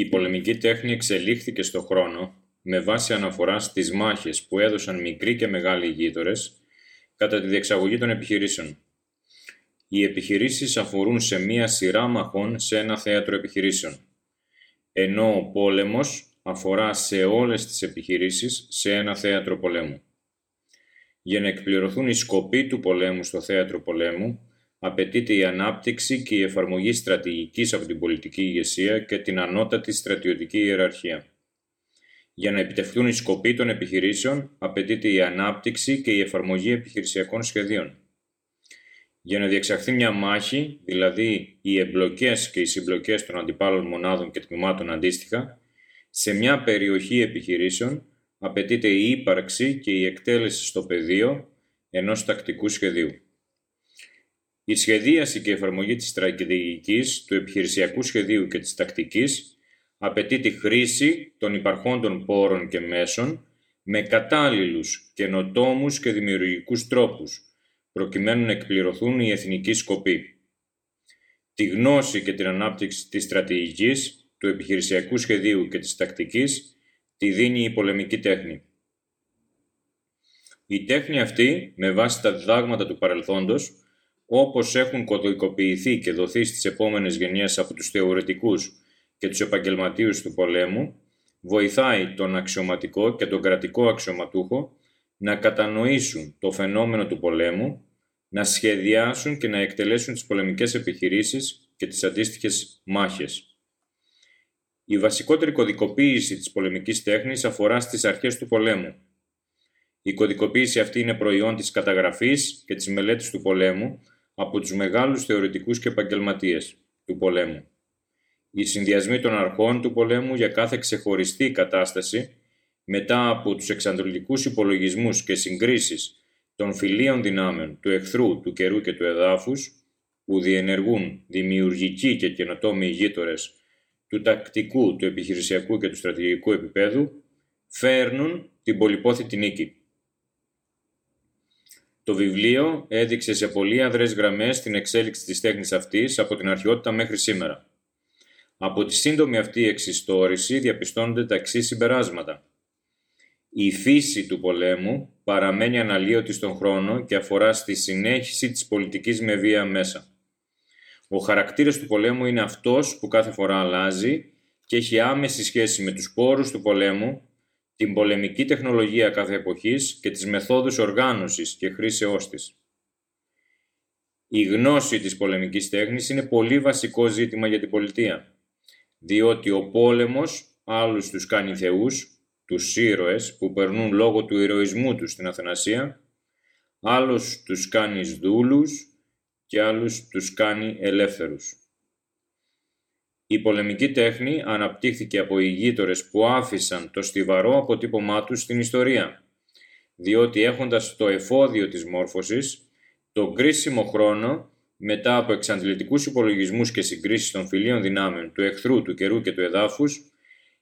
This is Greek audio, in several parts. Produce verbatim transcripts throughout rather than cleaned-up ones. Η πολεμική τέχνη εξελίχθηκε στο χρόνο με βάση αναφορά στις μάχες που έδωσαν μικροί και μεγάλοι γείτονες κατά τη διεξαγωγή των επιχειρήσεων. Οι επιχειρήσεις αφορούν σε μία σειρά μαχών σε ένα θέατρο επιχειρήσεων, ενώ ο πόλεμος αφορά σε όλες τις επιχειρήσεις σε ένα θέατρο πολέμου. Για να εκπληρωθούν οι σκοποί του πολέμου στο θέατρο πολέμου, απαιτείται η ανάπτυξη και η εφαρμογή στρατηγικής από την πολιτική ηγεσία και την ανώτατη στρατιωτική ιεραρχία. Για να επιτευχθούν οι σκοποί των επιχειρήσεων, απαιτείται η ανάπτυξη και η εφαρμογή επιχειρησιακών σχεδίων. Για να διεξαχθεί μια μάχη, δηλαδή οι εμπλοκές και οι συμπλοκές των αντιπάλων μονάδων και τμήματων αντίστοιχα, σε μια περιοχή επιχειρήσεων απαιτείται η ύπαρξη και η εκτέλεση στο πεδίο ενός τακτικού σχεδίου. Η σχεδίαση και εφαρμογή της στρατηγικής, του επιχειρησιακού σχεδίου και της τακτικής απαιτεί τη χρήση των υπαρχόντων πόρων και μέσων με κατάλληλους, καινοτόμους και δημιουργικούς τρόπους, προκειμένου να εκπληρωθούν οι εθνικοί σκοποί. Τη γνώση και την ανάπτυξη της στρατηγικής, του επιχειρησιακού σχεδίου και της τακτικής τη δίνει η πολεμική τέχνη. Η τέχνη αυτή, με βάση τα διδάγματα του παρελθόντος, όπως έχουν κωδικοποιηθεί και δοθεί στις επόμενες γενιές από τους θεωρητικούς και τους επαγγελματίους του πολέμου, βοηθάει τον αξιωματικό και τον κρατικό αξιωματούχο να κατανοήσουν το φαινόμενο του πολέμου, να σχεδιάσουν και να εκτελέσουν τις πολεμικές επιχειρήσεις και τις αντίστοιχες μάχες. Η βασικότερη κωδικοποίηση της πολεμικής τέχνης αφορά στις αρχές του πολέμου. Η κωδικοποίηση αυτή είναι προϊόν της καταγραφής και της μελέτης του πολέμου από τους μεγάλους θεωρητικούς και επαγγελματίες του πολέμου. Οι συνδυασμοί των αρχών του πολέμου για κάθε ξεχωριστή κατάσταση, μετά από τους εξαντλητικούς υπολογισμούς και συγκρίσεις των φιλίων δυνάμεων του εχθρού, του καιρού και του εδάφους, που διενεργούν δημιουργικοί και καινοτόμοι γείτονες του τακτικού, του επιχειρησιακού και του στρατηγικού επίπεδου, φέρνουν την πολυπόθητη νίκη. Το βιβλίο έδειξε σε πολύ αδρές γραμμές την εξέλιξη της τέχνης αυτής από την αρχαιότητα μέχρι σήμερα. Από τη σύντομη αυτή εξιστόρηση διαπιστώνονται τα εξής συμπεράσματα. Η φύση του πολέμου παραμένει αναλύωτη στον χρόνο και αφορά στη συνέχιση της πολιτικής με βία μέσα. Ο χαρακτήρας του πολέμου είναι αυτός που κάθε φορά αλλάζει και έχει άμεση σχέση με τους πόρους του πολέμου, την πολεμική τεχνολογία κάθε εποχής και τις μεθόδους οργάνωσης και χρήσεώς της. Η γνώση της πολεμικής τέχνης είναι πολύ βασικό ζήτημα για την πολιτεία, διότι ο πόλεμος άλλους τους κάνει θεούς, τους ήρωες που περνούν λόγω του ηρωισμού τους στην αθανασία, άλλους τους κάνει δούλους και άλλους τους κάνει ελεύθερους. Η πολεμική τέχνη αναπτύχθηκε από οι γείτονες που άφησαν το στιβαρό αποτύπωμά τους στην ιστορία, διότι έχοντας το εφόδιο της μόρφωσης, τον κρίσιμο χρόνο, μετά από εξαντλητικούς υπολογισμούς και συγκρίσεις των φιλίων δυνάμεων του εχθρού, του καιρού και του εδάφους,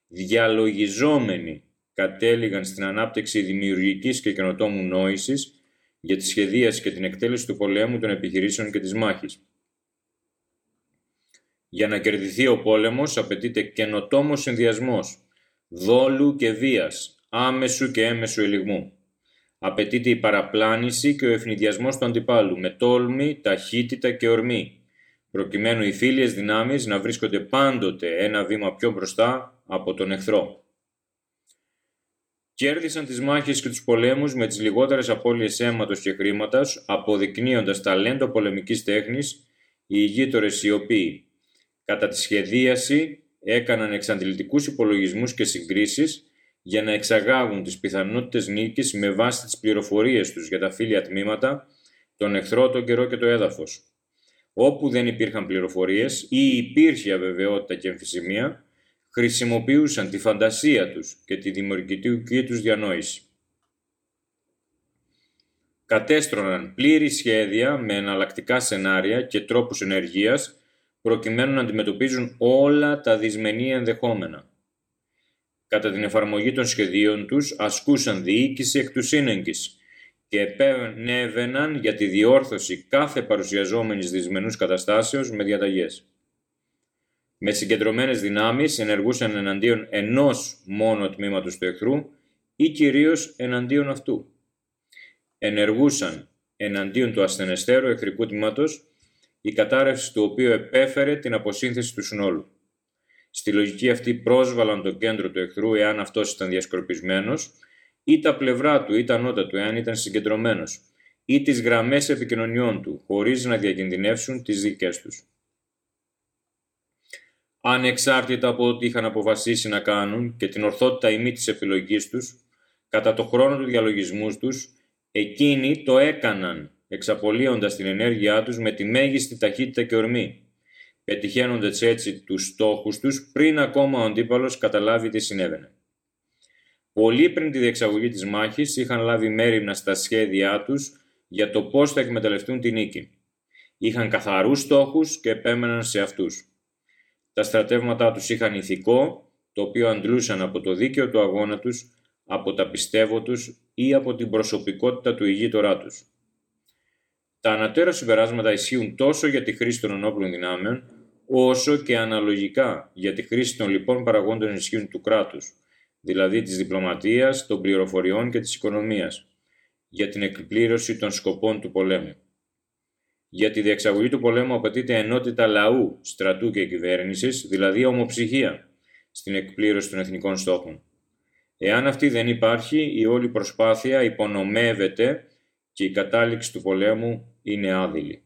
διαλογιζόμενοι κατέληγαν στην ανάπτυξη δημιουργικής και καινοτόμου νόησης για τη σχεδίαση και την εκτέλεση του πολέμου, των επιχειρήσεων και της μάχης. Για να κερδιθεί ο πόλεμος απαιτείται καινοτόμος συνδυασμός δόλου και βίας, άμεσου και έμεσου ελιγμού. Απαιτείται η παραπλάνηση και ο ευνηδιασμός του αντιπάλου με τόλμη, ταχύτητα και ορμή, προκειμένου οι φίλιες δυνάμεις να βρίσκονται πάντοτε ένα βήμα πιο μπροστά από τον εχθρό. Κέρδισαν τις μάχες και τους πολέμους με τις λιγότερες απώλειες αίματος και χρήματος, αποδεικνύοντας ταλέντο πολεμικής τέχνης οι γείτονες οι οποίοι, κατά τη σχεδίαση, έκαναν εξαντλητικούς υπολογισμούς και συγκρίσεις για να εξαγάγουν τις πιθανότητες νίκης με βάση τις πληροφορίες τους για τα φίλια τμήματα, τον εχθρό, τον καιρό και το έδαφος. Όπου δεν υπήρχαν πληροφορίες ή υπήρχε αβεβαιότητα και εμφυσιμία, χρησιμοποιούσαν τη φαντασία τους και τη δημιουργική τους διανόηση. Κατέστρωναν πλήρη σχέδια με εναλλακτικά σενάρια και τρόπους ενεργείας, προκειμένου να αντιμετωπίζουν όλα τα δυσμενή ενδεχόμενα. Κατά την εφαρμογή των σχεδίων τους ασκούσαν διοίκηση εκ του σύνεγγης και επενέβαιναν για τη διόρθωση κάθε παρουσιαζόμενης δυσμενούς καταστάσεως με διαταγές. με συγκεντρωμένες δυνάμεις ενεργούσαν εναντίον ενός μόνο τμήματος του εχθρού ή κυρίως εναντίον αυτού. Ενεργούσαν εναντίον του ασθενεστέρου εχθρικού τμήματος, η κατάρρευση του οποίου επέφερε την αποσύνθεση του συνόλου. Στη λογική αυτή πρόσβαλαν το κέντρο του εχθρού εάν αυτός ήταν διασκορπισμένος, ή τα πλευρά του ή τα νότα του εάν ήταν συγκεντρωμένος, ή τις γραμμές επικοινωνιών του, χωρίς να διακινδυνεύσουν τις δικές τους. Ανεξάρτητα από ό,τι είχαν αποφασίσει να κάνουν και την ορθότητα ή μη της επιλογής τους, κατά το χρόνο του διαλογισμού τους, εκείνοι το έκαναν, εξαπολύοντας την ενέργειά τους με τη μέγιστη ταχύτητα και ορμή, πετυχαίνοντας έτσι τους στόχους τους πριν ακόμα ο αντίπαλος καταλάβει τι συνέβαινε. Πολύ πριν τη διεξαγωγή της μάχης είχαν λάβει μέριμνα στα σχέδιά τους για το πώς θα εκμεταλλευτούν τη νίκη. Είχαν καθαρούς στόχους και επέμεναν σε αυτούς. Τα στρατεύματά τους είχαν ηθικό, το οποίο αντλούσαν από το δίκαιο του αγώνα τους, από τα πιστεύω τους ή από την προσωπικότητα του ηγείτορά τους. Τα ανωτέρω συμπεράσματα ισχύουν τόσο για τη χρήση των ενόπλων δυνάμεων, όσο και αναλογικά για τη χρήση των λοιπών παραγόντων ισχύουν του κράτους, δηλαδή της διπλωματίας, των πληροφοριών και της οικονομίας, για την εκπλήρωση των σκοπών του πολέμου. Για τη διεξαγωγή του πολέμου απαιτείται ενότητα λαού, στρατού και κυβέρνησης, δηλαδή ομοψυχία, στην εκπλήρωση των εθνικών στόχων. Εάν αυτή δεν υπάρχει, η όλη προσπάθεια υπονομεύεται και η κατάληξη του πολέμου είναι άδειλη.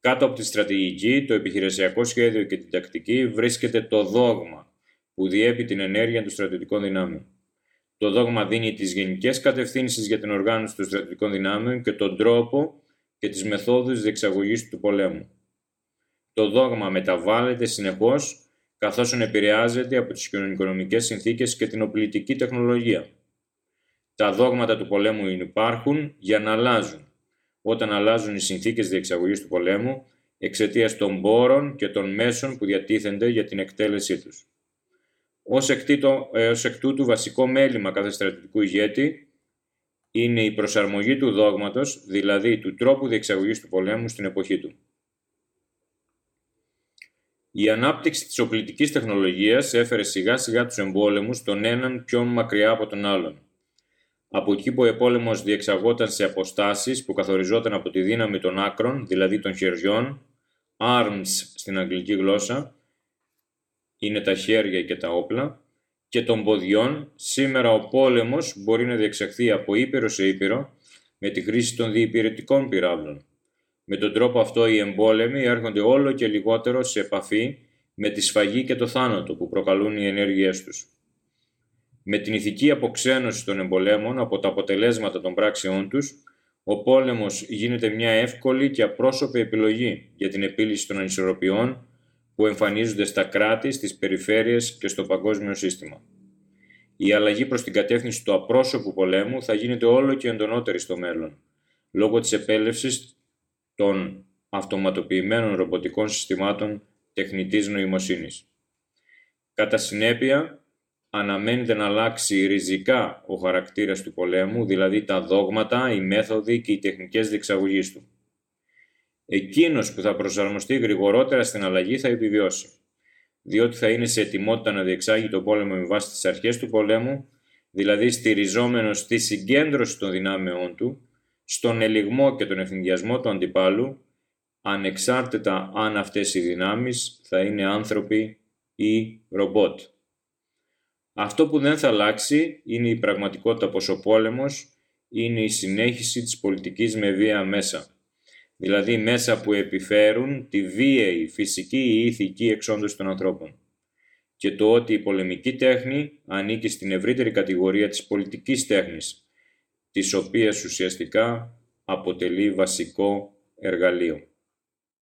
Κάτω από τη στρατηγική, το επιχειρησιακό σχέδιο και την τακτική βρίσκεται το δόγμα που διέπει την ενέργεια των στρατιωτικών δυνάμεων. Το δόγμα δίνει τις γενικές κατευθύνσεις για την οργάνωση των στρατιωτικών δυνάμεων και τον τρόπο και τις μεθόδους διεξαγωγής του πολέμου. Το δόγμα μεταβάλλεται συνεχώς, καθώς επηρεάζεται από τις κοινωνικονομικές συνθήκες και την οπλητική τεχνολογία. Τα δόγματα του πολέμου υπάρχουν για να αλλάζουν, όταν αλλάζουν οι συνθήκες διεξαγωγής του πολέμου, εξαιτίας των πόρων και των μέσων που διατίθενται για την εκτέλεσή τους. Ως εκ τούτου βασικό μέλημα κάθε στρατιωτικού ηγέτη είναι η προσαρμογή του δόγματος, δηλαδή του τρόπου διεξαγωγής του πολέμου στην εποχή του. Η ανάπτυξη της οπλητικής τεχνολογίας έφερε σιγά σιγά τους εμπόλεμους τον έναν πιο μακριά από τον άλλον. Από εκεί που ο πόλεμος διεξαγόταν σε αποστάσεις που καθοριζόταν από τη δύναμη των άκρων, δηλαδή των χεριών, arms στην αγγλική γλώσσα, είναι τα χέρια και τα όπλα, και των ποδιών, σήμερα ο πόλεμος μπορεί να διεξαχθεί από ήπειρο σε ήπειρο με τη χρήση των διυπηρετικών πυράβλων. Με τον τρόπο αυτό οι εμπόλεμοι έρχονται όλο και λιγότερο σε επαφή με τη σφαγή και το θάνατο που προκαλούν οι ενέργειές τους. Με την ηθική αποξένωση των εμπολέμων από τα αποτελέσματα των πράξεών τους, ο πόλεμος γίνεται μια εύκολη και απρόσωπη επιλογή για την επίλυση των ανισορροπιών που εμφανίζονται στα κράτη, στις περιφέρειες και στο παγκόσμιο σύστημα. Η αλλαγή προς την κατεύθυνση του απρόσωπου πολέμου θα γίνεται όλο και εντονότερη στο μέλλον, λόγω της επέλευσης των αυτοματοποιημένων ρομποτικών συστημάτων τεχνητής νοημοσύνης. Κατά συνέπεια, αναμένεται να αλλάξει ριζικά ο χαρακτήρας του πολέμου, δηλαδή τα δόγματα, οι μέθοδοι και οι τεχνικές διεξαγωγής του. Εκείνος που θα προσαρμοστεί γρηγορότερα στην αλλαγή θα επιβιώσει, διότι θα είναι σε ετοιμότητα να διεξάγει τον πόλεμο με βάση τις αρχές του πολέμου, δηλαδή στηριζόμενος στη συγκέντρωση των δυνάμεών του, στον ελιγμό και τον ευθυνδιασμό του αντιπάλου, ανεξάρτητα αν αυτές οι δυνάμεις θα είναι άνθρωποι ή ρομπότ. Αυτό που δεν θα αλλάξει είναι η πραγματικότητα πως ο πόλεμος είναι η συνέχιση της πολιτικής με βία μέσα, δηλαδή μέσα που επιφέρουν τη βίαιη φυσική ή ηθική εξόντωση των ανθρώπων, και το ότι η πολεμική τέχνη ανήκει στην ευρύτερη κατηγορία της πολιτικής τέχνης, της οποίας ουσιαστικά αποτελεί βασικό εργαλείο.